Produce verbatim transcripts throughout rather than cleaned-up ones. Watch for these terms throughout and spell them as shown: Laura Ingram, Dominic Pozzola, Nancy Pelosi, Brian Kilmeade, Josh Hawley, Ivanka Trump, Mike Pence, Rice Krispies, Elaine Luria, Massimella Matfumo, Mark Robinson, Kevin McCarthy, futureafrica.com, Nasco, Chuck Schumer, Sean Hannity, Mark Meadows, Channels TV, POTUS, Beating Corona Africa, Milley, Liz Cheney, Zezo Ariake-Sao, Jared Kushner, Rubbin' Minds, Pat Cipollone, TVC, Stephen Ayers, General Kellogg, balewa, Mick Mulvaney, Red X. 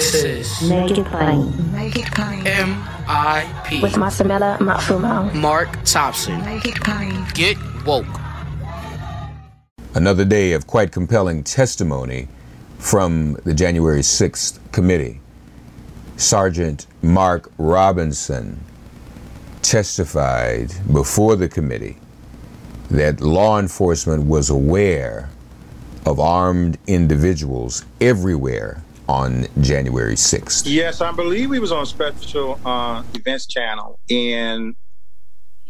This is Make It Plain. Make It Plain. M I P. With Massimella Matfumo. Mark Thompson. Make It Plain. Get woke. Another day of quite compelling testimony from the January sixth committee. Sergeant Mark Robinson testified before the committee that law enforcement was aware of armed individuals everywhere on January sixth. Yes, I believe we was on special uh, events channel, and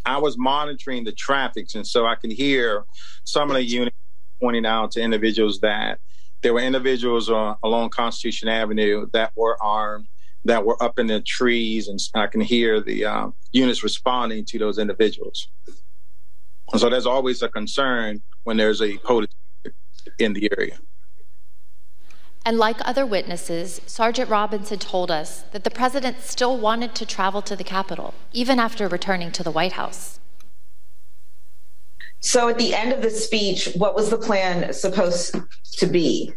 I was monitoring the traffic, and so I can hear some of the units pointing out to individuals that there were individuals uh, along Constitution Avenue that were armed, that were up in the trees, and I can hear the uh, units responding to those individuals. And so there's always a concern when there's a police in the area. And like other witnesses, Sergeant Robinson told us that the president still wanted to travel to the Capitol, even after returning to the White House. So at the end of the speech, what was the plan supposed to be?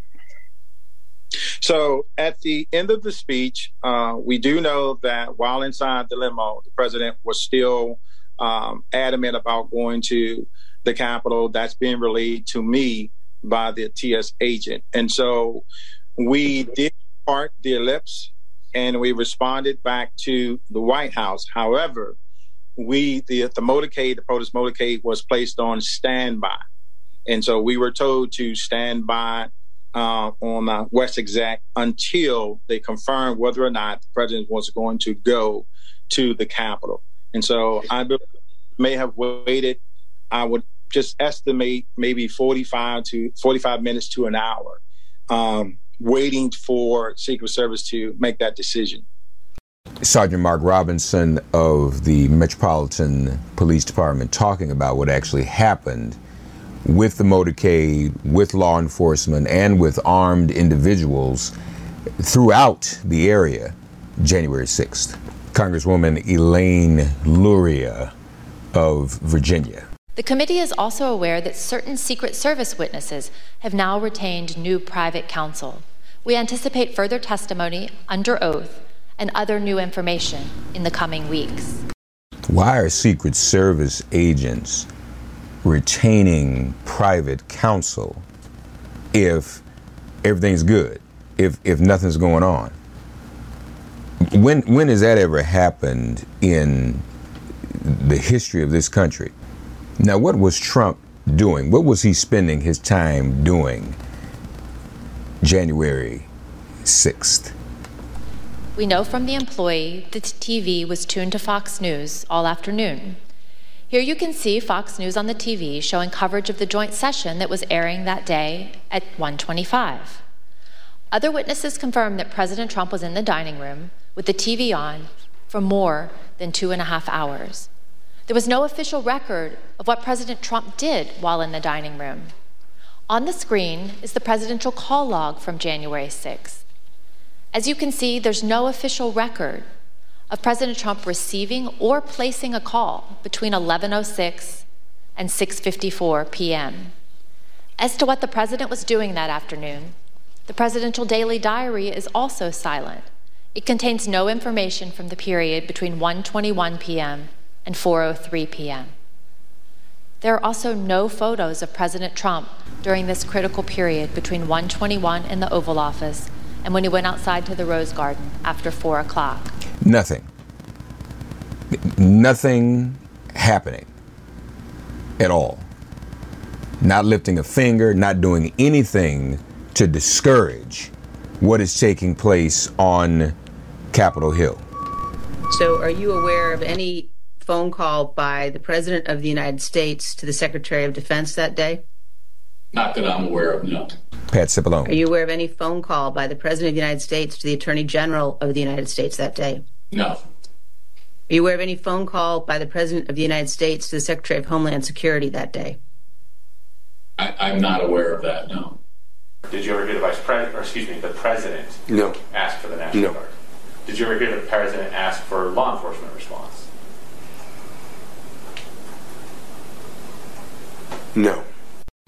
So at the end of the speech, uh, we do know that while inside the limo, the president was still um, adamant about going to the Capitol. That's being relayed to me by the T S agent. And so we did park the ellipse and we responded back to the White House. However, we the, the motorcade, the POTUS motorcade was placed on standby. And so we were told to stand by uh, on uh, West Exec until they confirmed whether or not the president was going to go to the Capitol. And so I may have waited, I would just estimate maybe forty-five to forty-five minutes to an hour, um, waiting for Secret Service to make that decision. Sergeant Mark Robinson of the Metropolitan Police Department talking about what actually happened with the motorcade, with law enforcement, and with armed individuals throughout the area, January sixth. Congresswoman Elaine Luria of Virginia. The committee is also aware that certain Secret Service witnesses have now retained new private counsel. We anticipate further testimony under oath and other new information in the coming weeks. Why are Secret Service agents retaining private counsel if everything's good, if if nothing's going on? When when has that ever happened in the history of this country? Now, what was Trump doing? What was he spending his time doing January sixth? We know from the employee that T V was tuned to Fox News all afternoon. Here you can see Fox News on the T V showing coverage of the joint session that was airing that day at one twenty-five. Other witnesses confirmed that President Trump was in the dining room with the T V on for more than two and a half hours. There was no official record of what President Trump did while in the dining room. On the screen is the presidential call log from January sixth. As you can see, there's no official record of President Trump receiving or placing a call between eleven oh six and six fifty-four p.m. As to what the president was doing that afternoon, the presidential daily diary is also silent. It contains no information from the period between one twenty-one p.m. and four oh three p.m. There are also no photos of President Trump during this critical period between one twenty-one in the Oval Office and when he went outside to the Rose Garden after four o'clock. Nothing. Nothing happening at all. Not lifting a finger, not doing anything to discourage what is taking place on Capitol Hill. So are you aware of any phone call by the President of the United States to the Secretary of Defense that day? Not that I'm aware of, no. Pat Cipollone. Are you aware of any phone call by the President of the United States to the Attorney General of the United States that day? No. Are you aware of any phone call by the President of the United States to the Secretary of Homeland Security that day? I, I'm not aware of that, no. Did you ever hear the Vice President, or excuse me, the President no. ask for the National no. Guard? Did you ever hear the President ask for law enforcement response? No.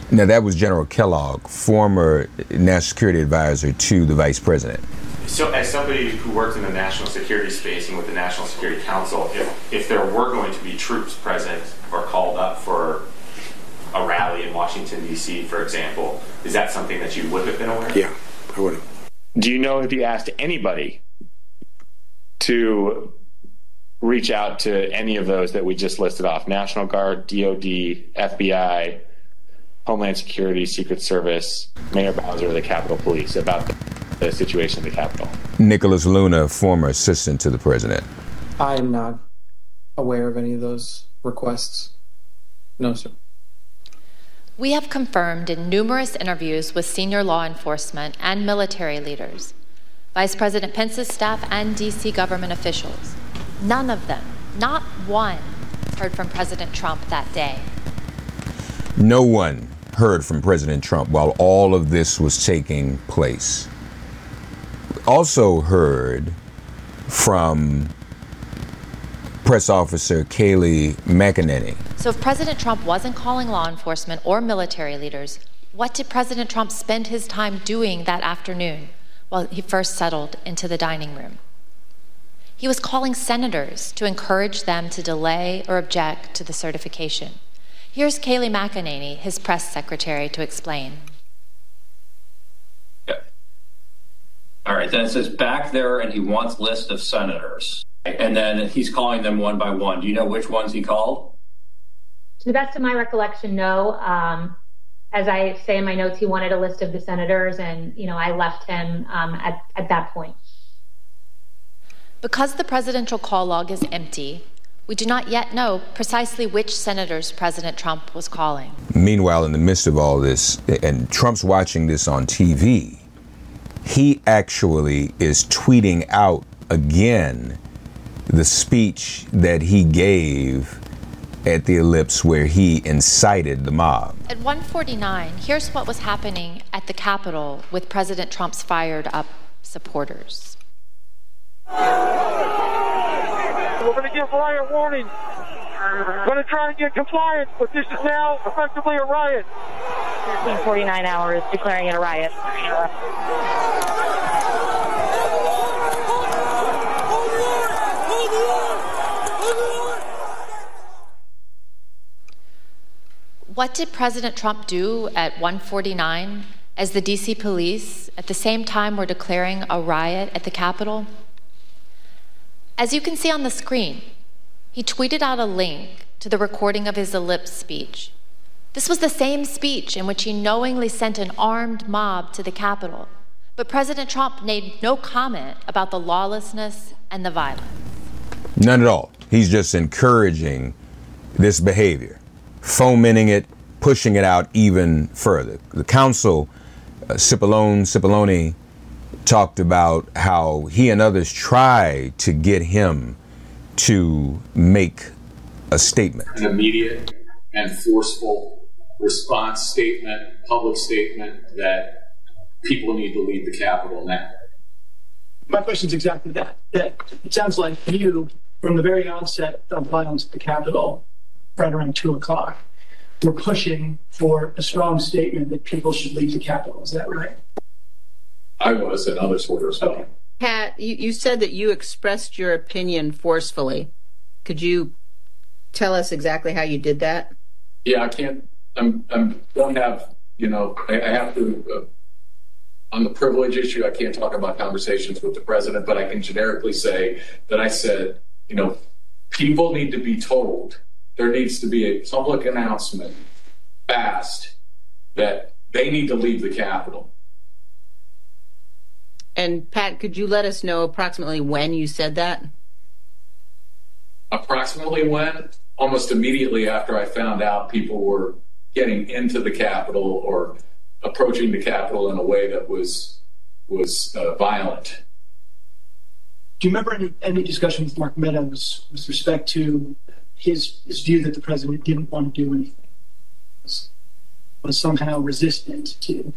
Now, that was General Kellogg, former National Security Advisor to the Vice President. So as somebody who works in the national security space and with the National Security Council, if, if there were going to be troops present or called up for a rally in Washington, D C, for example, is that something that you would have been aware of? Yeah, I would have. Do you know if you asked anybody to reach out to any of those that we just listed off? National Guard, D O D, F B I, Homeland Security, Secret Service, Mayor Bowser, the Capitol Police, about the situation in the Capitol. Nicholas Luna, former assistant to the president. I am not aware of any of those requests. No, sir. We have confirmed in numerous interviews with senior law enforcement and military leaders, Vice President Pence's staff and D C government officials, none of them, not one, heard from President Trump that day. No one heard from President Trump while all of this was taking place. Also heard from press officer Kayleigh McEnany. So if President Trump wasn't calling law enforcement or military leaders, what did President Trump spend his time doing that afternoon while he first settled into the dining room? He was calling senators to encourage them to delay or object to the certification. Here's Kayleigh McEnany, his press secretary, to explain. Yeah. All right, then it says back there, and he wants list of senators. And then he's calling them one by one. Do you know which ones he called? To the best of my recollection, no. Um, as I say in my notes, he wanted a list of the senators, and you know, I left him um, at, at that point. Because the presidential call log is empty, we do not yet know precisely which senators President Trump was calling. Meanwhile, in the midst of all this, and Trump's watching this on T V, he actually is tweeting out again the speech that he gave at the Ellipse where he incited the mob. At one forty-nine, here's what was happening at the Capitol with President Trump's fired up supporters. We're going to give riot warning. We're going to try and get compliance, but this is now effectively a riot. thirteen forty-nine hours declaring it a riot. What did President Trump do at one forty-nine as the D C police at the same time were declaring a riot at the Capitol? As you can see on the screen, he tweeted out a link to the recording of his Ellipse speech. This was the same speech in which he knowingly sent an armed mob to the Capitol, but President Trump made no comment about the lawlessness and the violence. None at all. He's just encouraging this behavior, fomenting it, pushing it out even further. The counsel, uh, Cipollone, Cipollone, talked about how he and others tried to get him to make a statement. An immediate and forceful response statement, public statement that people need to leave the Capitol now. My question is exactly that. That it sounds like you, from the very onset of violence at the Capitol, right around two o'clock, were pushing for a strong statement that people should leave the Capitol. Is that right? I was, and others were as well. Pat, you, you said that you expressed your opinion forcefully. Could you tell us exactly how you did that? Yeah, I can't. I'm. I'm. Don't have. You know, I, I have to. Uh, on the privilege issue, I can't talk about conversations with the president, but I can generically say that I said, you know, people need to be told. There needs to be a public announcement, fast, that they need to leave the Capitol. And Pat, could you let us know approximately when you said that? Approximately when? Almost immediately after I found out people were getting into the Capitol or approaching the Capitol in a way that was was uh, violent. Do you remember any, any discussion with Mark Meadows with respect to his his view that the president didn't want to do anything, was, was somehow resistant to?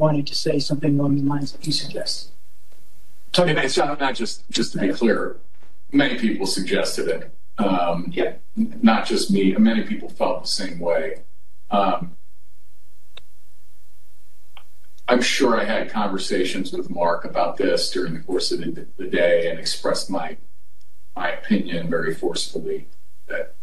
Wanted to say something along the lines that you suggest. Talking and it's not, not just, just to be clear, many people suggested it. Um, yeah. Not just me, many people felt the same way. Um, I'm sure I had conversations with Mark about this during the course of the, the day and expressed my my opinion very forcefully that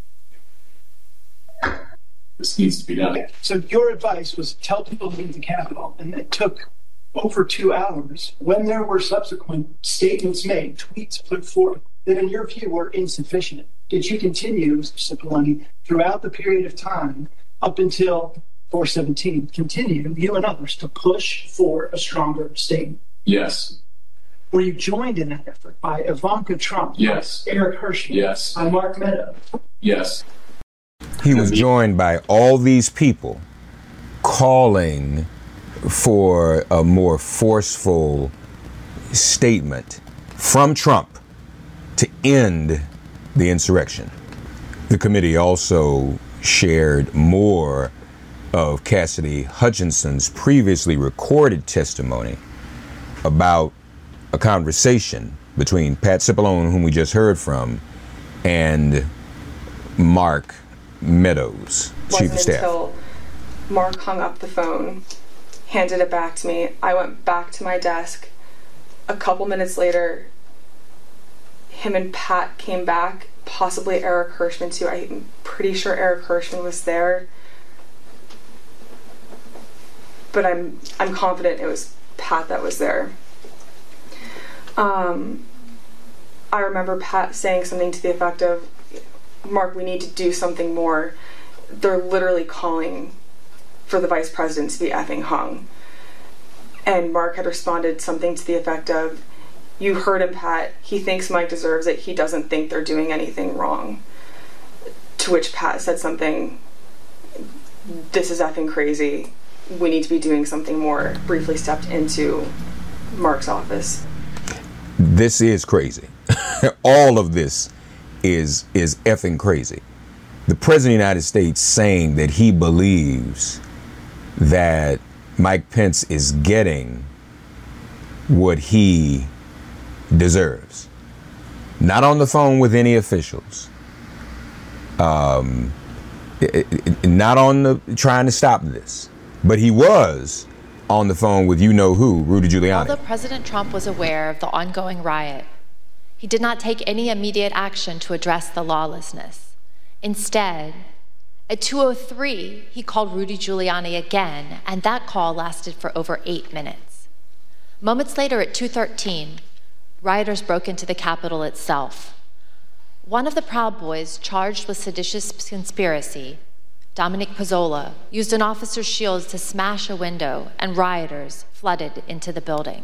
this needs to be done. Okay. So your advice was tell people to leave the Capitol, and it took over two hours when there were subsequent statements made, tweets put forth that in your view were insufficient. Did you continue, Mister Cipollone, throughout the period of time up until four seventeen, continue, you and others, to push for a stronger statement? Yes. Were you joined in that effort by Ivanka Trump? Yes. By Eric Hirschman? Yes. By Mark Meadows? Yes. He was joined by all these people calling for a more forceful statement from Trump to end the insurrection. The committee also shared more of Cassidy Hutchinson's previously recorded testimony about a conversation between Pat Cipollone, whom we just heard from, and Mark Meadows, Chief of Staff. It wasn't until Mark hung up the phone, handed it back to me. I went back to my desk. A couple minutes later, him and Pat came back, possibly Eric Hirschman too. I'm pretty sure Eric Hirschman was there. But I'm I'm confident it was Pat that was there. Um, I remember Pat saying something to the effect of, Mark, we need to do something more. They're literally calling for the vice president to be effing hung. And Mark had responded something to the effect of, you heard him, Pat. He thinks Mike deserves it. He doesn't think they're doing anything wrong. To which Pat said something, this is effing crazy. We need to be doing something more. Briefly stepped into Mark's office. This is crazy. All of this is is effing crazy. The President of the United States saying that he believes that Mike Pence is getting what he deserves. Not on the phone with any officials. Um, it, it, not on the trying to stop this. But he was on the phone with you-know-who, Rudy Giuliani. Although President Trump was aware of the ongoing riot, he did not take any immediate action to address the lawlessness. Instead, at two oh three, he called Rudy Giuliani again, and that call lasted for over eight minutes. Moments later, at two thirteen, rioters broke into the Capitol itself. One of the Proud Boys charged with seditious conspiracy, Dominic Pozzola, used an officer's shield to smash a window, and rioters flooded into the building.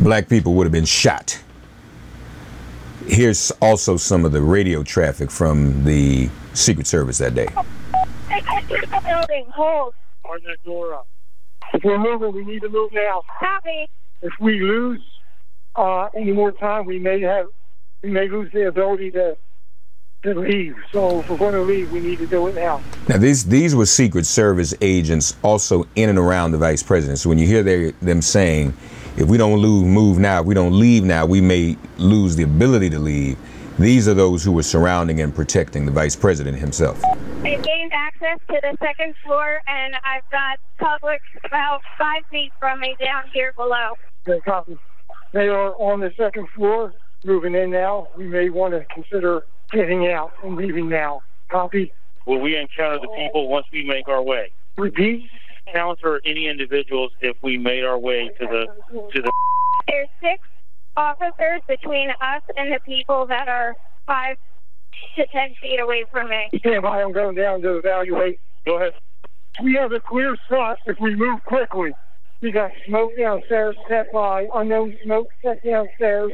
Black people would have been shot. Here's also some of the radio traffic from the Secret Service that day. Hey, I see the building. Hold. Turn that door up. If we're moving, we need to move now. Copy. If we lose uh, any more time, we may have, we may lose the ability to to leave. So if we're going to leave, we need to do it now. Now, these these were Secret Service agents also in and around the Vice President. So when you hear they, them saying, if we don't lose, move now, if we don't leave now, we may lose the ability to leave. These are those who were surrounding and protecting the Vice President himself. I've gained access to the second floor, and I've got public about five feet from me down here below. They are on the second floor, moving in now. We may want to consider getting out and leaving now. Copy. Will we encounter the people once we make our way? Repeat. Counter any individuals if we made our way to the to the. There's six officers between us and the people that are five to ten feet away from me. Stand by, I'm going down to evaluate. Go ahead. We have a clear shot if we move quickly. We got smoke downstairs set by unknown smoke set downstairs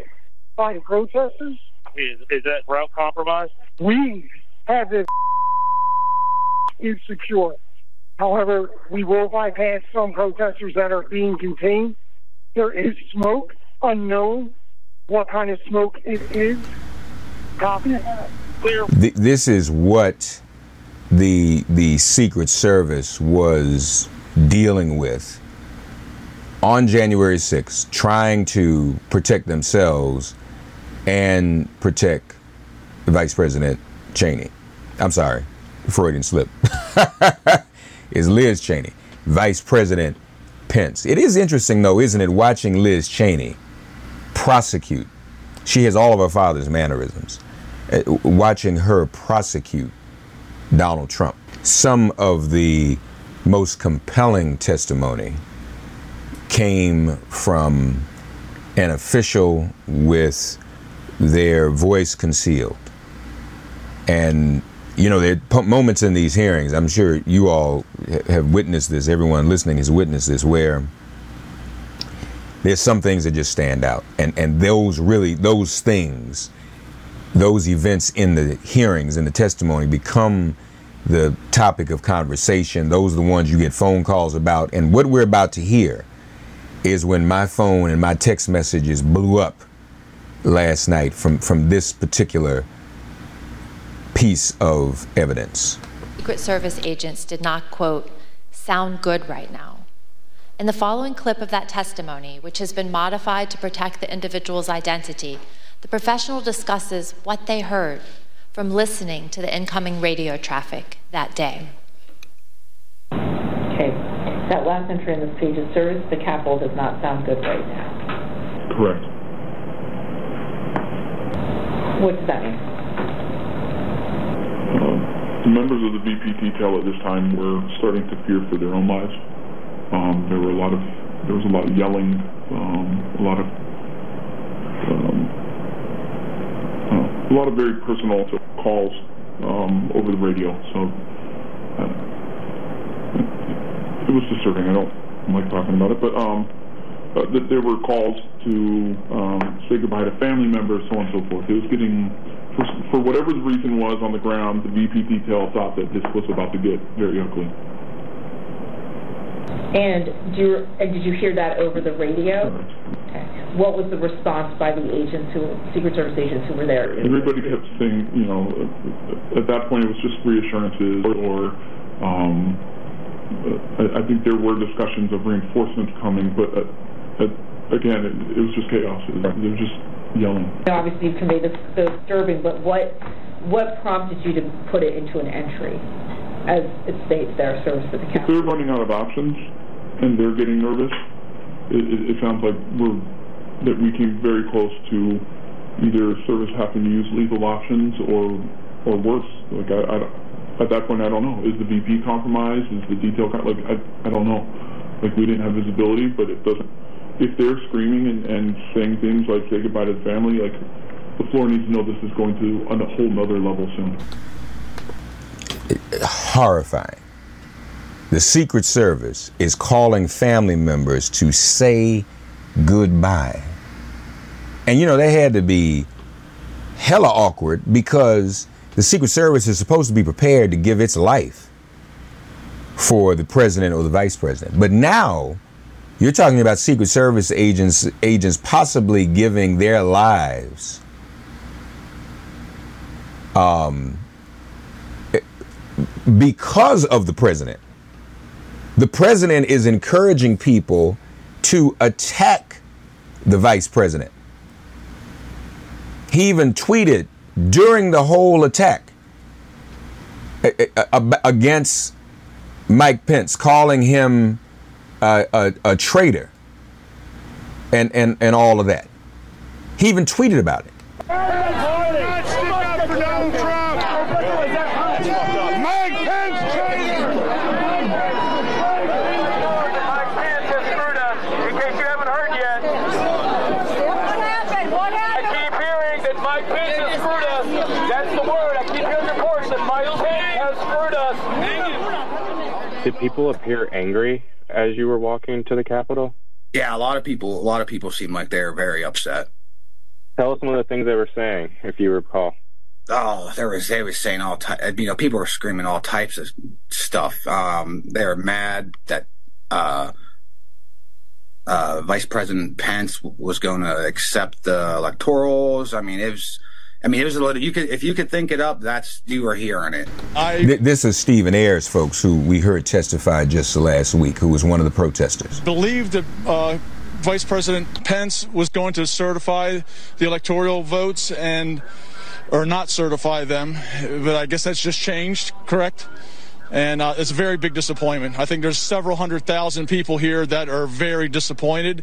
by the protesters. Is is that route compromised? We have this insecure. However, we will bypass some protesters that are being contained. There is smoke, unknown what kind of smoke it is. Th- this is what the the Secret Service was dealing with on January sixth, trying to protect themselves and protect Vice President Cheney. I'm sorry, Freudian slip. It's Liz Cheney, Vice President Pence. It is interesting, though, isn't it, watching Liz Cheney prosecute. She has all of her father's mannerisms. Watching her prosecute Donald Trump. Some of the most compelling testimony came from an official with their voice concealed. And, you know, there are moments in these hearings, I'm sure you all have witnessed this, everyone listening has witnessed this, where there's some things that just stand out. And, and those really, those things, those events in the hearings and the testimony become the topic of conversation. Those are the ones you get phone calls about. And what we're about to hear is when my phone and my text messages blew up last night from, from this particular piece of evidence. Secret Service agents did not, quote, sound good right now. In the following clip of that testimony, which has been modified to protect the individual's identity, the professional discusses what they heard from listening to the incoming radio traffic that day. Okay, that last entry in the speech of service, the Capitol does not sound good right now. Correct. What does that mean? Uh, the members of the V P T tell at this time were starting to fear for their own lives. Um, there were a lot of, there was a lot of yelling, um, a lot of, um, A lot of very personal calls um, over the radio, so uh, it was disturbing. I don't like talking about it, but um, uh, that there were calls to um, say goodbye to family members, so on and so forth. It was getting, for, for whatever the reason was on the ground, the V P T tell thought that this was about to get very ugly. And do you, did you hear that over the radio? Okay. What was the response by the agents, who, Secret Service agents who were there? Everybody kept saying, you know, at that point it was just reassurances, or um, I, I think there were discussions of reinforcements coming, but uh, uh, again, it, it was just chaos. It, they were just yelling. Now, obviously, you conveyed this so disturbing, but what what prompted you to put it into an entry, as it states there, service to the Capitol? If they're running out of options and they're getting nervous, It, it, it sounds like we're, that we came very close to either service having to use legal options or or worse. Like I, I at that point, I don't know. Is the V P compromised? Is the detail com- like I I don't know. Like we didn't have visibility, but it doesn't. If they're screaming and, and saying things like "say goodbye to the family," like the floor needs to know this is going to on a whole nother level soon. Horrifying. The Secret Service is calling family members to say goodbye. And, you know, they had to be hella awkward because the Secret Service is supposed to be prepared to give its life for the president or the vice president. But now you're talking about Secret Service agents, agents possibly giving their lives um, because of the president. The president is encouraging people to attack the vice president. He even tweeted during the whole attack against Mike Pence, calling him a, a, a traitor and, and, and all of that. He even tweeted about it. Did people appear angry as you were walking to the Capitol? Yeah, a lot of people. A lot of people seem like they're very upset. Tell us some of the things they were saying, if you recall. Oh, there was they were saying all ty- you know, people were screaming all types of stuff. Um, they were mad that uh, uh, Vice President Pence was going to accept the electorals. I mean, it was I mean, it was a little, you could, if you could think it up, that's, you were here on it. I... This is Stephen Ayers, folks, who we heard testify just last week, who was one of the protesters. Believed that uh, Vice President Pence was going to certify the electoral votes and, or not certify them, but I guess that's just changed, correct? And uh, it's a very big disappointment. I think there's several hundred thousand people here that are very disappointed.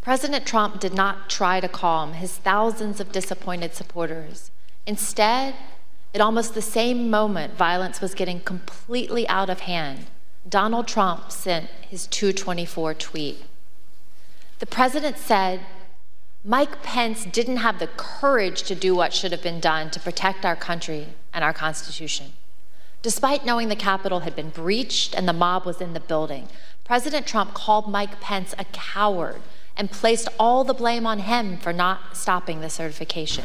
President Trump did not try to calm his thousands of disappointed supporters. Instead, at almost the same moment violence was getting completely out of hand, Donald Trump sent his two twenty-four tweet. The president said, "Mike Pence didn't have the courage to do what should have been done to protect our country and our Constitution." Despite knowing the Capitol had been breached and the mob was in the building, President Trump called Mike Pence a coward and placed all the blame on him for not stopping the certification.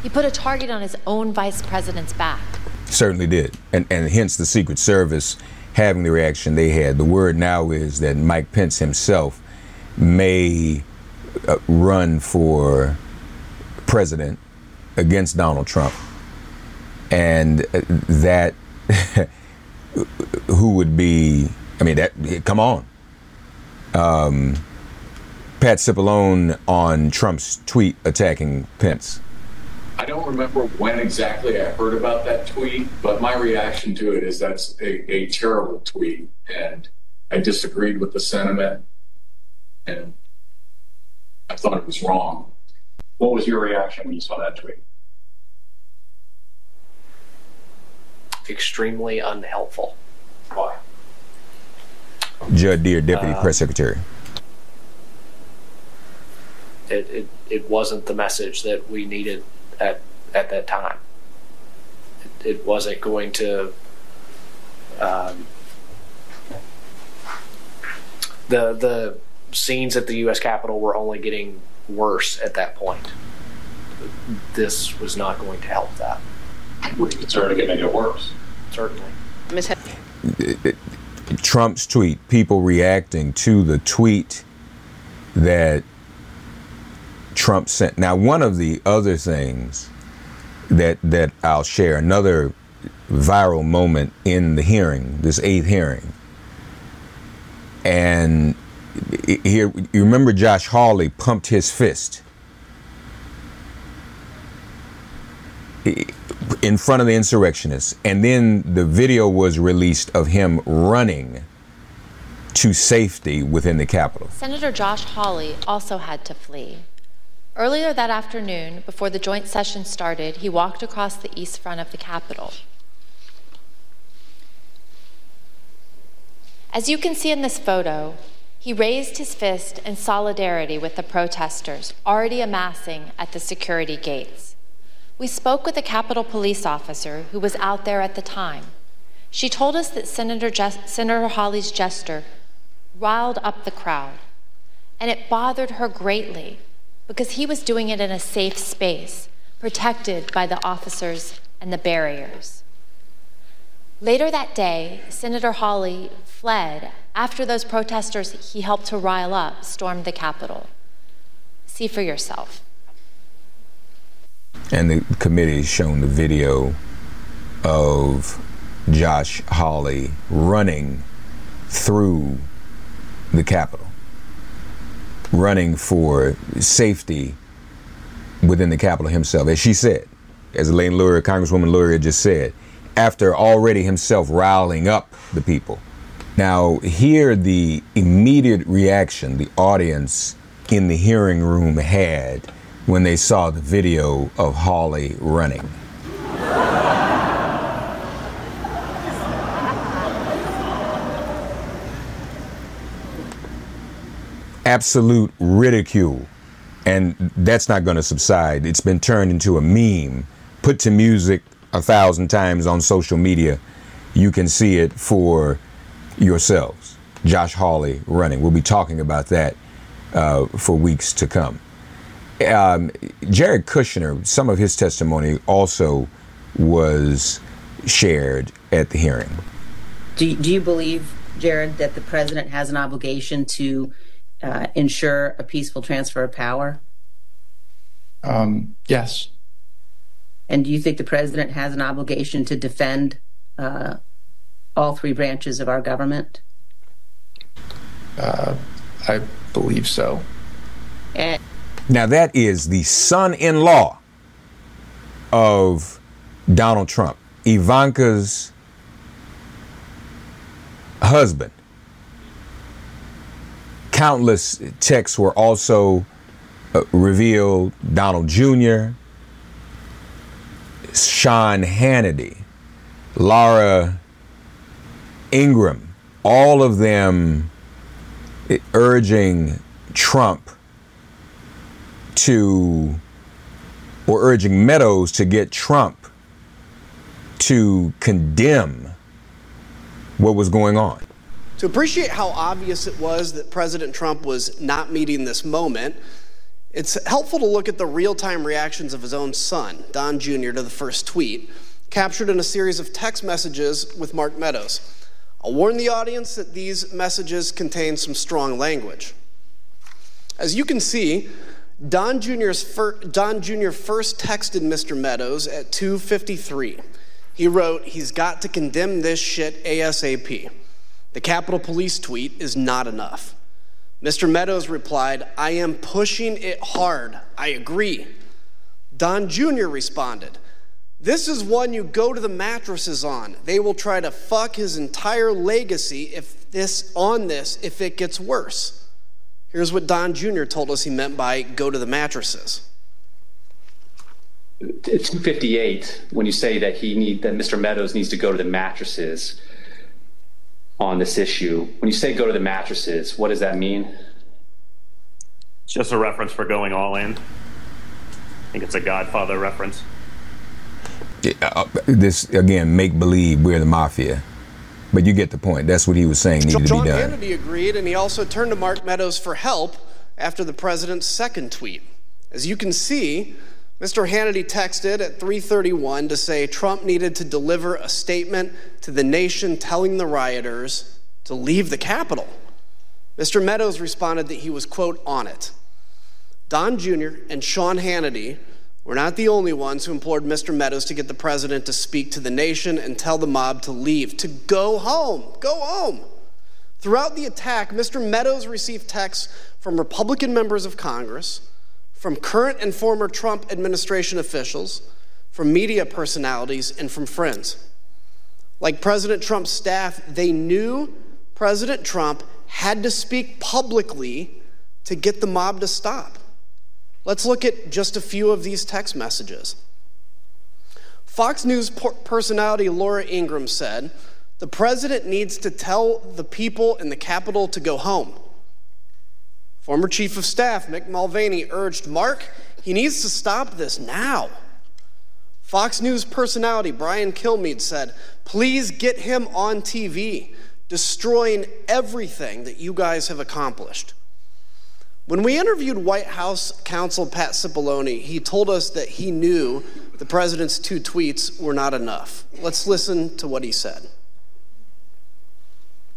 He put a target on his own vice president's back. Certainly did, and, and hence the Secret Service having the reaction they had. The word now is that Mike Pence himself may uh, run for president against Donald Trump, and that who would be, I mean, that, come on. Um, Pat Cipollone on Trump's tweet attacking Pence. I don't remember when exactly I heard about that tweet, but my reaction to it is that's a, a terrible tweet, and I disagreed with the sentiment, and I thought it was wrong. What was your reaction when you saw that tweet? Extremely unhelpful. Why? Judd Deere, Deputy uh, Press Secretary. It, it, it wasn't the message that we needed at at that time. It, it wasn't going to um, the the scenes at the U S Capitol were only getting worse at that point. This was not going to help that. It's already going to get worse. Certainly. Trump's tweet. People reacting to the tweet that Trump sent. Now, one of the other things that that I'll share, another viral moment in the hearing, this eighth hearing. And here, you remember Josh Hawley pumped his fist in front of the insurrectionists. And then the video was released of him running to safety within the Capitol. Senator Josh Hawley also had to flee. Earlier that afternoon, before the joint session started, he walked across the east front of the Capitol. As you can see in this photo, he raised his fist in solidarity with the protesters already amassing at the security gates. We spoke with a Capitol police officer who was out there at the time. She told us that Senator, Jes- Senator Hawley's gesture riled up the crowd, and it bothered her greatly, because he was doing it in a safe space, protected by the officers and the barriers. Later that day, Senator Hawley fled after those protesters he helped to rile up stormed the Capitol. See for yourself. And the committee has shown the video of Josh Hawley running through the Capitol, running for safety within the Capitol himself. As she said, as Elaine Luria, Congresswoman Luria just said, after already himself riling up the people. Now, here the immediate reaction the audience in the hearing room had when they saw the video of Hawley running. Absolute ridicule, and that's not going to subside. It's been turned into a meme, put to music a thousand times on social media. You can see it for yourselves. Josh Hawley running. We'll be talking about that uh, for weeks to come. Um, Jared Kushner, some of his testimony also was shared at the hearing. Do, do you believe, Jared, that the president has an obligation to uh, ensure a peaceful transfer of power? Um, yes. And do you think the president has an obligation to defend uh, all three branches of our government? Uh, I believe so. And- now, that is the son-in-law of Donald Trump, Ivanka's husband. Countless texts were also uh, revealed. Donald Junior, Sean Hannity, Laura Ingram, all of them urging Trump to, or urging Meadows to get Trump to condemn what was going on. To appreciate how obvious it was that President Trump was not meeting this moment, it's helpful to look at the real-time reactions of his own son, Don Junior, to the first tweet, captured in a series of text messages with Mark Meadows. I'll warn the audience that these messages contain some strong language. As you can see, Don Junior's fir- Don Junior first texted Mister Meadows at two fifty-three. He wrote, "He's got to condemn this shit ASAP. The Capitol Police tweet is not enough." Mister Meadows replied, "I am pushing it hard. I agree." Don Junior responded, "This is one you go to the mattresses on. They will try to fuck his entire legacy if this on this if it gets worse." Here's what Don Junior told us he meant by "go to the mattresses." At two fifty-eight, when you say that he need that Mister Meadows needs to go to the mattresses on this issue, when you say "go to the mattresses," what does that mean? It's just a reference for going all in. I think it's a Godfather reference. Yeah, uh, this, again, make believe we're the mafia. But you get the point. That's what he was saying needed John to be done. John Kennedy agreed, and he also turned to Mark Meadows for help after the president's second tweet. As you can see, Mister Hannity texted at three thirty-one to say Trump needed to deliver a statement to the nation telling the rioters to leave the Capitol. Mister Meadows responded that he was, quote, on it. Don Junior and Sean Hannity were not the only ones who implored Mister Meadows to get the president to speak to the nation and tell the mob to leave, to go home, go home. Throughout the attack, Mister Meadows received texts from Republican members of Congress, from current and former Trump administration officials, from media personalities, and from friends. Like President Trump's staff, they knew President Trump had to speak publicly to get the mob to stop. Let's look at just a few of these text messages. Fox News personality Laura Ingram said, "The president needs to tell the people in the Capitol to go home." Former Chief of Staff Mick Mulvaney urged Mark, he needs to stop this now. Fox News personality Brian Kilmeade said, "Please get him on T V, destroying everything that you guys have accomplished." When we interviewed White House counsel Pat Cipollone, he told us that he knew the president's two tweets were not enough. Let's listen to what he said.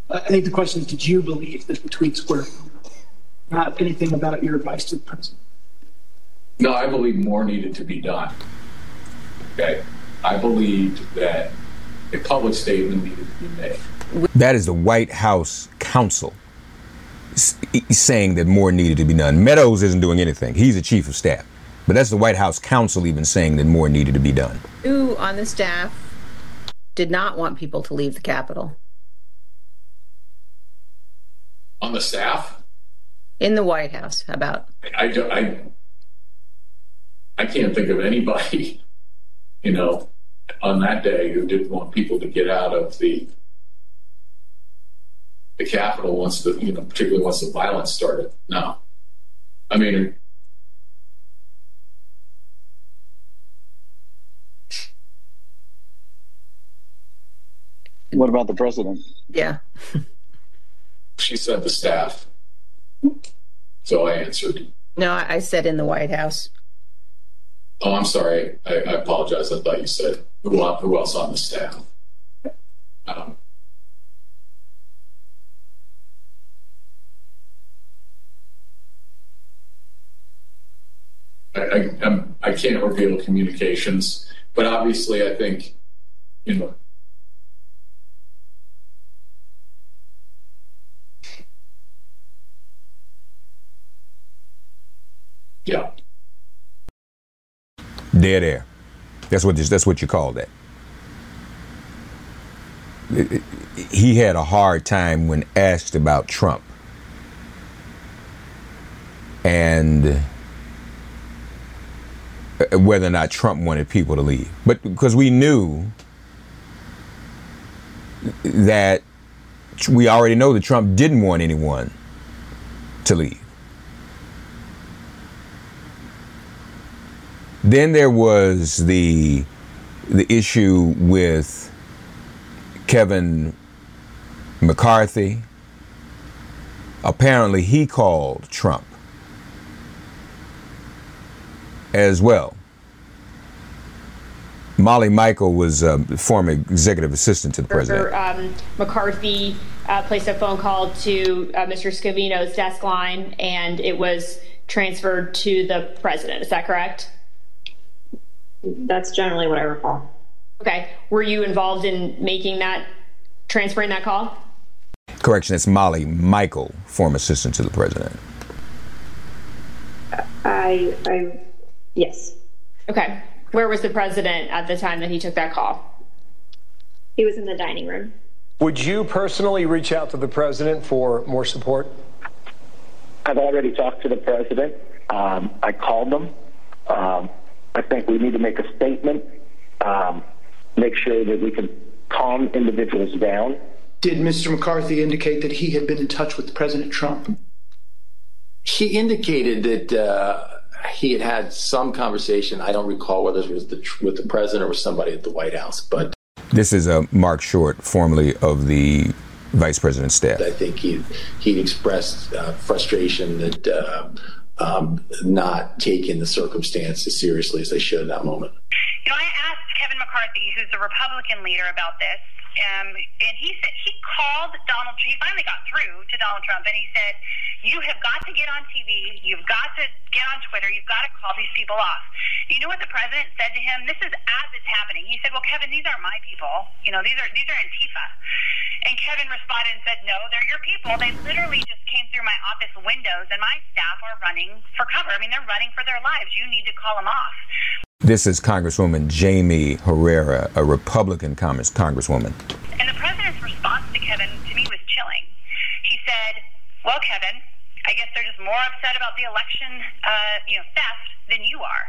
I think the question is, did you believe that the tweets were not anything about your advice to the president? No, I believe more needed to be done. Okay, I believed that a public statement needed to be made. That is the White House counsel saying that more needed to be done. Meadows isn't doing anything. He's the chief of staff. But that's the White House counsel even saying that more needed to be done. Who on the staff did not want people to leave the Capitol? On the staff? In the White House, how about? I, I, I, I can't think of anybody, you know, on that day who didn't want people to get out of the the Capitol once the, you know, particularly once the violence started. No. I mean, what about the president? Yeah. She said the staff. So I answered. No, I said in the White House. Oh, I'm sorry. I, I apologize. I thought you said who else on the staff. Um, I, I, I'm, I can't reveal communications, but obviously I think, you know, yeah. Dead air. That's what this, that's what you call that. It, it, he had a hard time when asked about Trump. And whether or not Trump wanted people to leave. But because we knew that, we already know that Trump didn't want anyone to leave. Then there was the the issue with Kevin McCarthy. Apparently he called Trump as well. Molly Michael was a former executive assistant to the president. Um, McCarthy uh, placed a phone call to uh, Mister Scavino's desk line, and it was transferred to the president. Is that correct? That's generally what I recall. Okay. Were you involved in making that, transferring that call? Correction, it's Molly Michael, former assistant to the president. I, I, yes. Okay. Where was the president at the time that he took that call? He was in the dining room. Would you personally reach out to the president for more support? I've already talked to the president. Um, I called him. Um, I think we need to make a statement, um, make sure that we can calm individuals down. Did Mister McCarthy indicate that he had been in touch with President Trump? He indicated that uh, he had had some conversation. I don't recall whether it was the, with the president or somebody at the White House. But this is uh, Mark Short, formerly of the vice president's staff. I think he he expressed uh, frustration that... Uh, Um, not taking the circumstance as seriously as they should in that moment. You know, I asked Kevin McCarthy, who's the Republican leader, about this, um, and he said he called Donald. He finally got through to Donald Trump, and he said, "You have got to get on T V. You've got to get on Twitter. You've got to call these people off." You know what the president said to him? This is as it's happening. He said, "Well, Kevin, these aren't my people. You know, these are these are Antifa." And Kevin responded and said, "No, they're your people. They literally just came through my office windows, and my staff are running for cover. I mean, they're running for their lives. You need to call them off." This is Congresswoman Jamie Herrera, a Republican Congress, Congresswoman. And the president's response to Kevin, to me, was chilling. He said, "Well, Kevin, I guess they're just more upset about the election, uh, you know, theft than you are."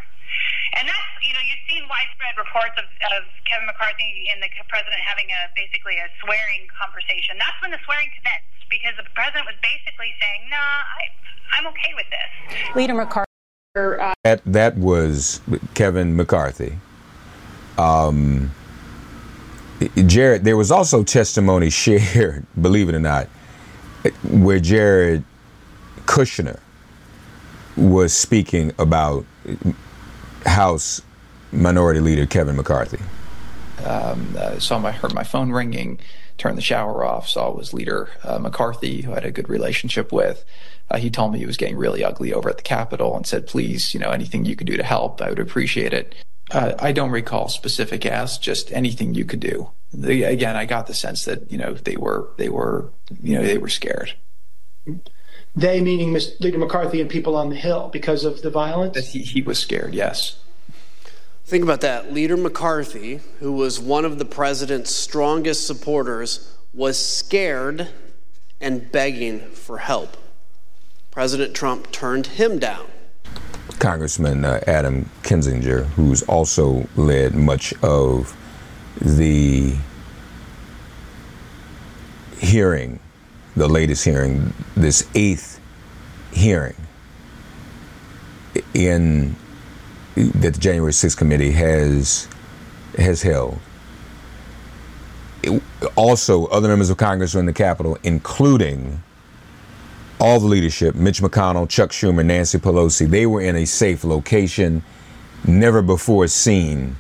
And that's, you know, you've seen widespread reports of, of Kevin McCarthy and the president having a basically a swearing conversation. That's when the swearing commenced, because the president was basically saying, "Nah, I, I'm okay with this." Leader McCarthy. Uh, that, that was Kevin McCarthy. Um, Jared, there was also testimony shared, believe it or not, where Jared Kushner was speaking about House Minority Leader Kevin McCarthy. Um, uh, saw my heard my phone ringing. Turned the shower off, saw it was Leader uh, McCarthy, who I had a good relationship with. Uh, he told me it was getting really ugly over at the Capitol and said, "Please, you know, anything you could do to help, I would appreciate it." Uh, I don't recall specific asks, just anything you could do. The, again, I got the sense that, you know, they were, they were, you know, they were scared. They meaning Mister Leader McCarthy and people on the Hill because of the violence? He, he was scared, yes. Think about that. Leader McCarthy, who was one of the president's strongest supporters, was scared and begging for help. President Trump turned him down. Congressman uh, Adam Kinzinger, who's also led much of the hearing, the latest hearing, this eighth hearing in that the January sixth committee has has held. It, also, other members of Congress are in the Capitol, including all the leadership, Mitch McConnell, Chuck Schumer, Nancy Pelosi. They were in a safe location, never before seen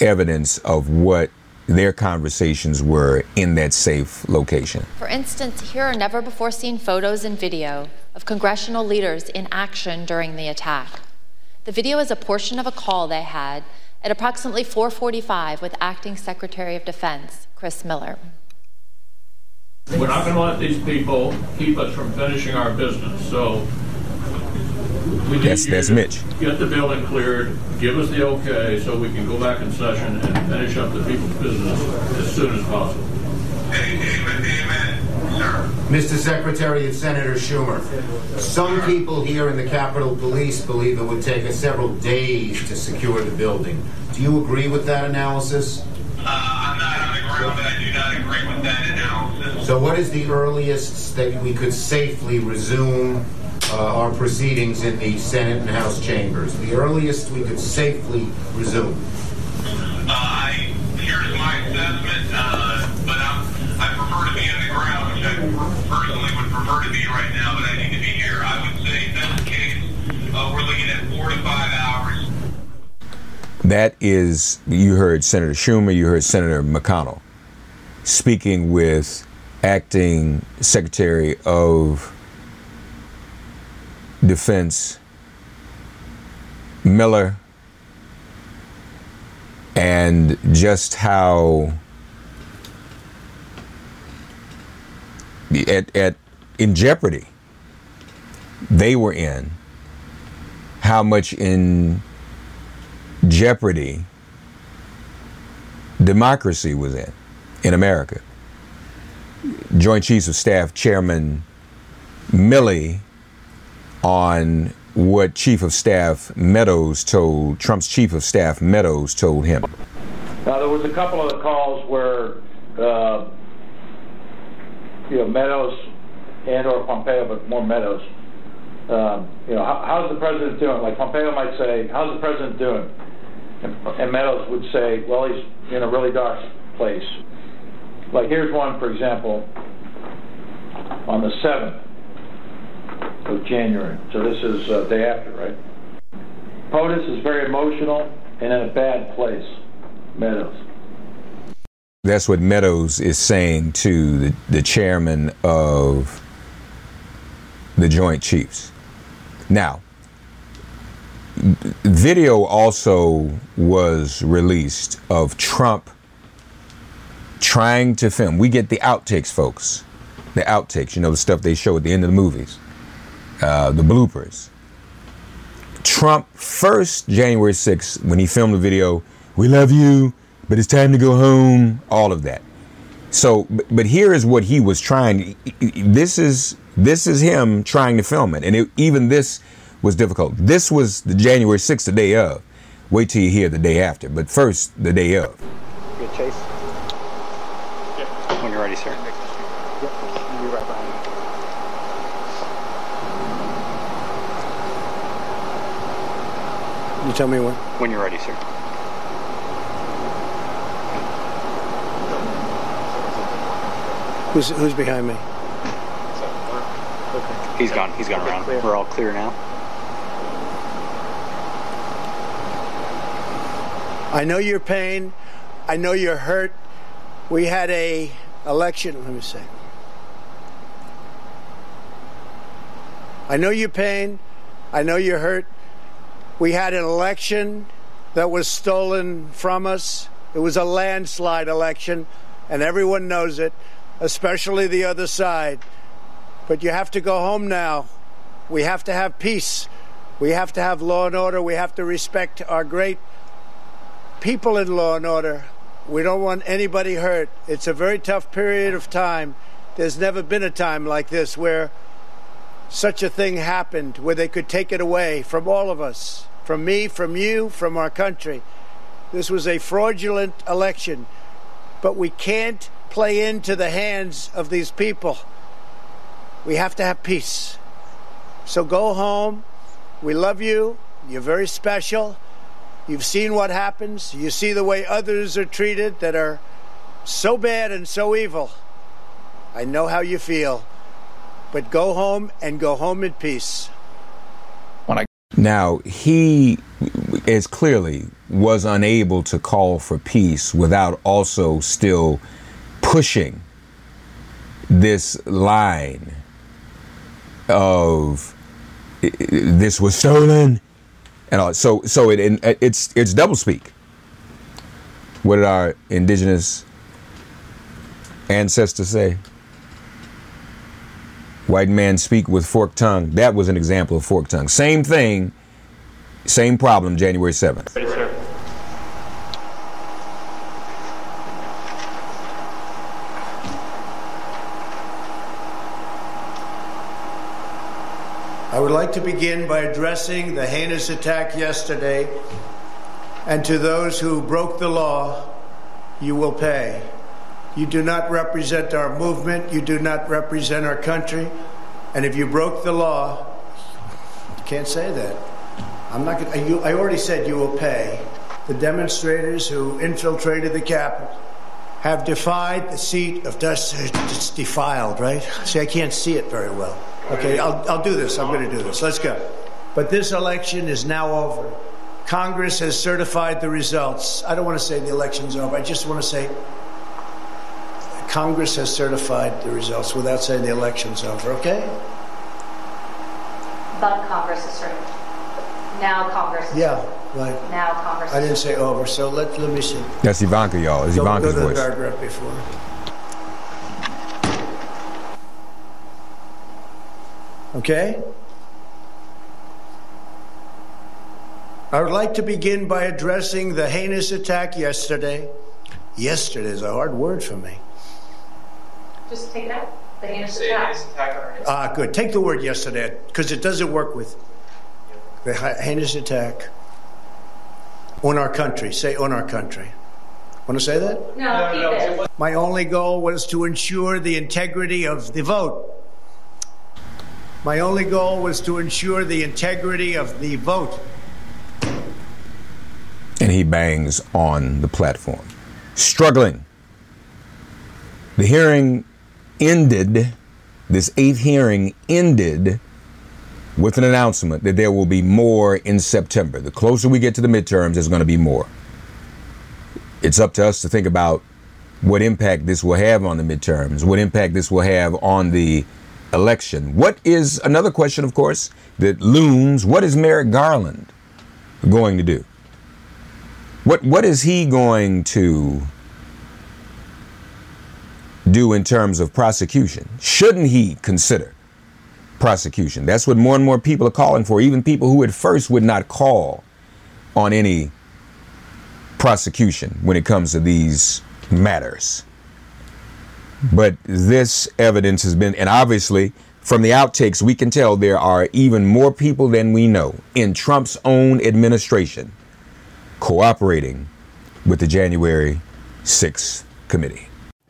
evidence of what their conversations were in that safe location. For instance, here are never before seen photos and video of congressional leaders in action during the attack. The video is a portion of a call they had at approximately four forty-five with Acting Secretary of Defense, Chris Miller. We're not going to let these people keep us from finishing our business, so we need that's, you that's to Mitch. Get the building cleared, give us the okay, so we can go back in session and finish up the people's business as soon as possible. Amen, sir. Mister Secretary and Senator Schumer, some people here in the Capitol Police believe it would take us several days to secure the building. Do you agree with that analysis? Uh, I'm not on the ground, but I do not agree with that analysis. So what is the earliest that we could safely resume uh, our proceedings in the Senate and House chambers? The earliest we could safely resume? Uh, I, here's my assessment, uh, but I'm I prefer to be on the ground, which I personally would prefer to be right now, but I need to be here. I would say in that case, uh, we're looking at four to five hours. That is, you heard Senator Schumer, you heard Senator McConnell speaking with Acting Secretary of Defense Miller, and just how At, at in jeopardy they were in, how much in jeopardy democracy was in in America. Joint Chiefs of Staff Chairman Milley on what Chief of Staff Meadows told Trump's Chief of Staff Meadows told him. Now there was a couple of the calls where. Uh, You know, Meadows and or Pompeo, but more Meadows. Um, you know, how, how's the president doing? Like Pompeo might say, how's the president doing? And, and Meadows would say, well, he's in a really dark place. Like here's one, for example, on the seventh of January. So this is a day after, right? POTUS is very emotional and in a bad place, Meadows. That's what Meadows is saying to the, the chairman of the Joint Chiefs. Now, video also was released of Trump trying to film. We get the outtakes, folks. The outtakes, you know, the stuff they show at the end of the movies, uh, the bloopers. Trump first, January sixth, when he filmed the video, we love you, but it's time to go home, all of that. So, but here is what he was trying. This is this is him trying to film it. And it, even this was difficult. This was the January sixth, the day of. Wait till you hear the day after. But first, the day of. Good chase. Yep. When you're ready, sir. Yep. You'll be right behind me. You tell me when? When you're ready, sir. Who's, who's behind me? Okay. He's gone. He's gone okay, around. Clear. We're all clear now. I know your pain. I know you're hurt. We had a election. Let me see. I know your pain. I know you're hurt. We had an election that was stolen from us. It was a landslide election, and everyone knows it. Especially the other side. But you have to go home now. We have to have peace. We have to have law and order. We have to respect our great people in law and order. We don't want anybody hurt. It's a very tough period of time. There's never been a time like this where such a thing happened, where they could take it away from all of us, from me, from you, from our country. This was a fraudulent election, but we can't play into the hands of these people. We have to have peace. So go home. We love you. You're very special. You've seen what happens. You see the way others are treated that are so bad and so evil. I know how you feel. But go home and go home in peace. Now, he as clearly was unable to call for peace without also still pushing this line of this was stolen, and all. So, so it, it it's it's doublespeak. What did our indigenous ancestors say? White man speak with forked tongue. That was an example of forked tongue. Same thing, same problem, January seventh. Yes, sir. I would like to begin by addressing the heinous attack yesterday, and to those who broke the law, you will pay. You do not represent our movement, you do not represent our country, and if you broke the law, you can't say that. I'm not gonna, you, I already said you will pay. The demonstrators who infiltrated the Capitol have defied the seat of justice. It's defiled, right? See, I can't see it very well. Okay, I'll, I'll do this. I'm going to do this. Let's go. But this election is now over. Congress has certified the results. I don't want to say the election's over. I just want to say Congress has certified the results without saying the election's over, okay? But Congress is certified. Now Congress is Yeah, right. Now Congress is I didn't say over, so let, let me see. That's Ivanka, y'all. It's Ivanka's voice. Don't go to the paragraph before. Okay? I would like to begin by addressing the heinous attack yesterday. Yesterday is a hard word for me. Just take it out. The heinous attack. attack ah, good. Take the word yesterday, because it doesn't work with the heinous attack on our country. Say on our country. Want to say that? No, no, no, no. My only goal was to ensure the integrity of the vote. My only goal was to ensure the integrity of the vote. And he bangs on the platform, struggling. The hearing ended, this eighth hearing ended with an announcement that there will be more in September. The closer we get to the midterms, there's going to be more. It's up to us to think about what impact this will have on the midterms, what impact this will have on the election. What is another question, of course, that looms? What is Merrick Garland going to do? What what is he going to do in terms of prosecution? Shouldn't he consider prosecution? That's what more and more people are calling for, even people who at first would not call on any prosecution when it comes to these matters. But this evidence has been, and obviously from the outtakes, we can tell there are even more people than we know in Trump's own administration cooperating with the January sixth committee.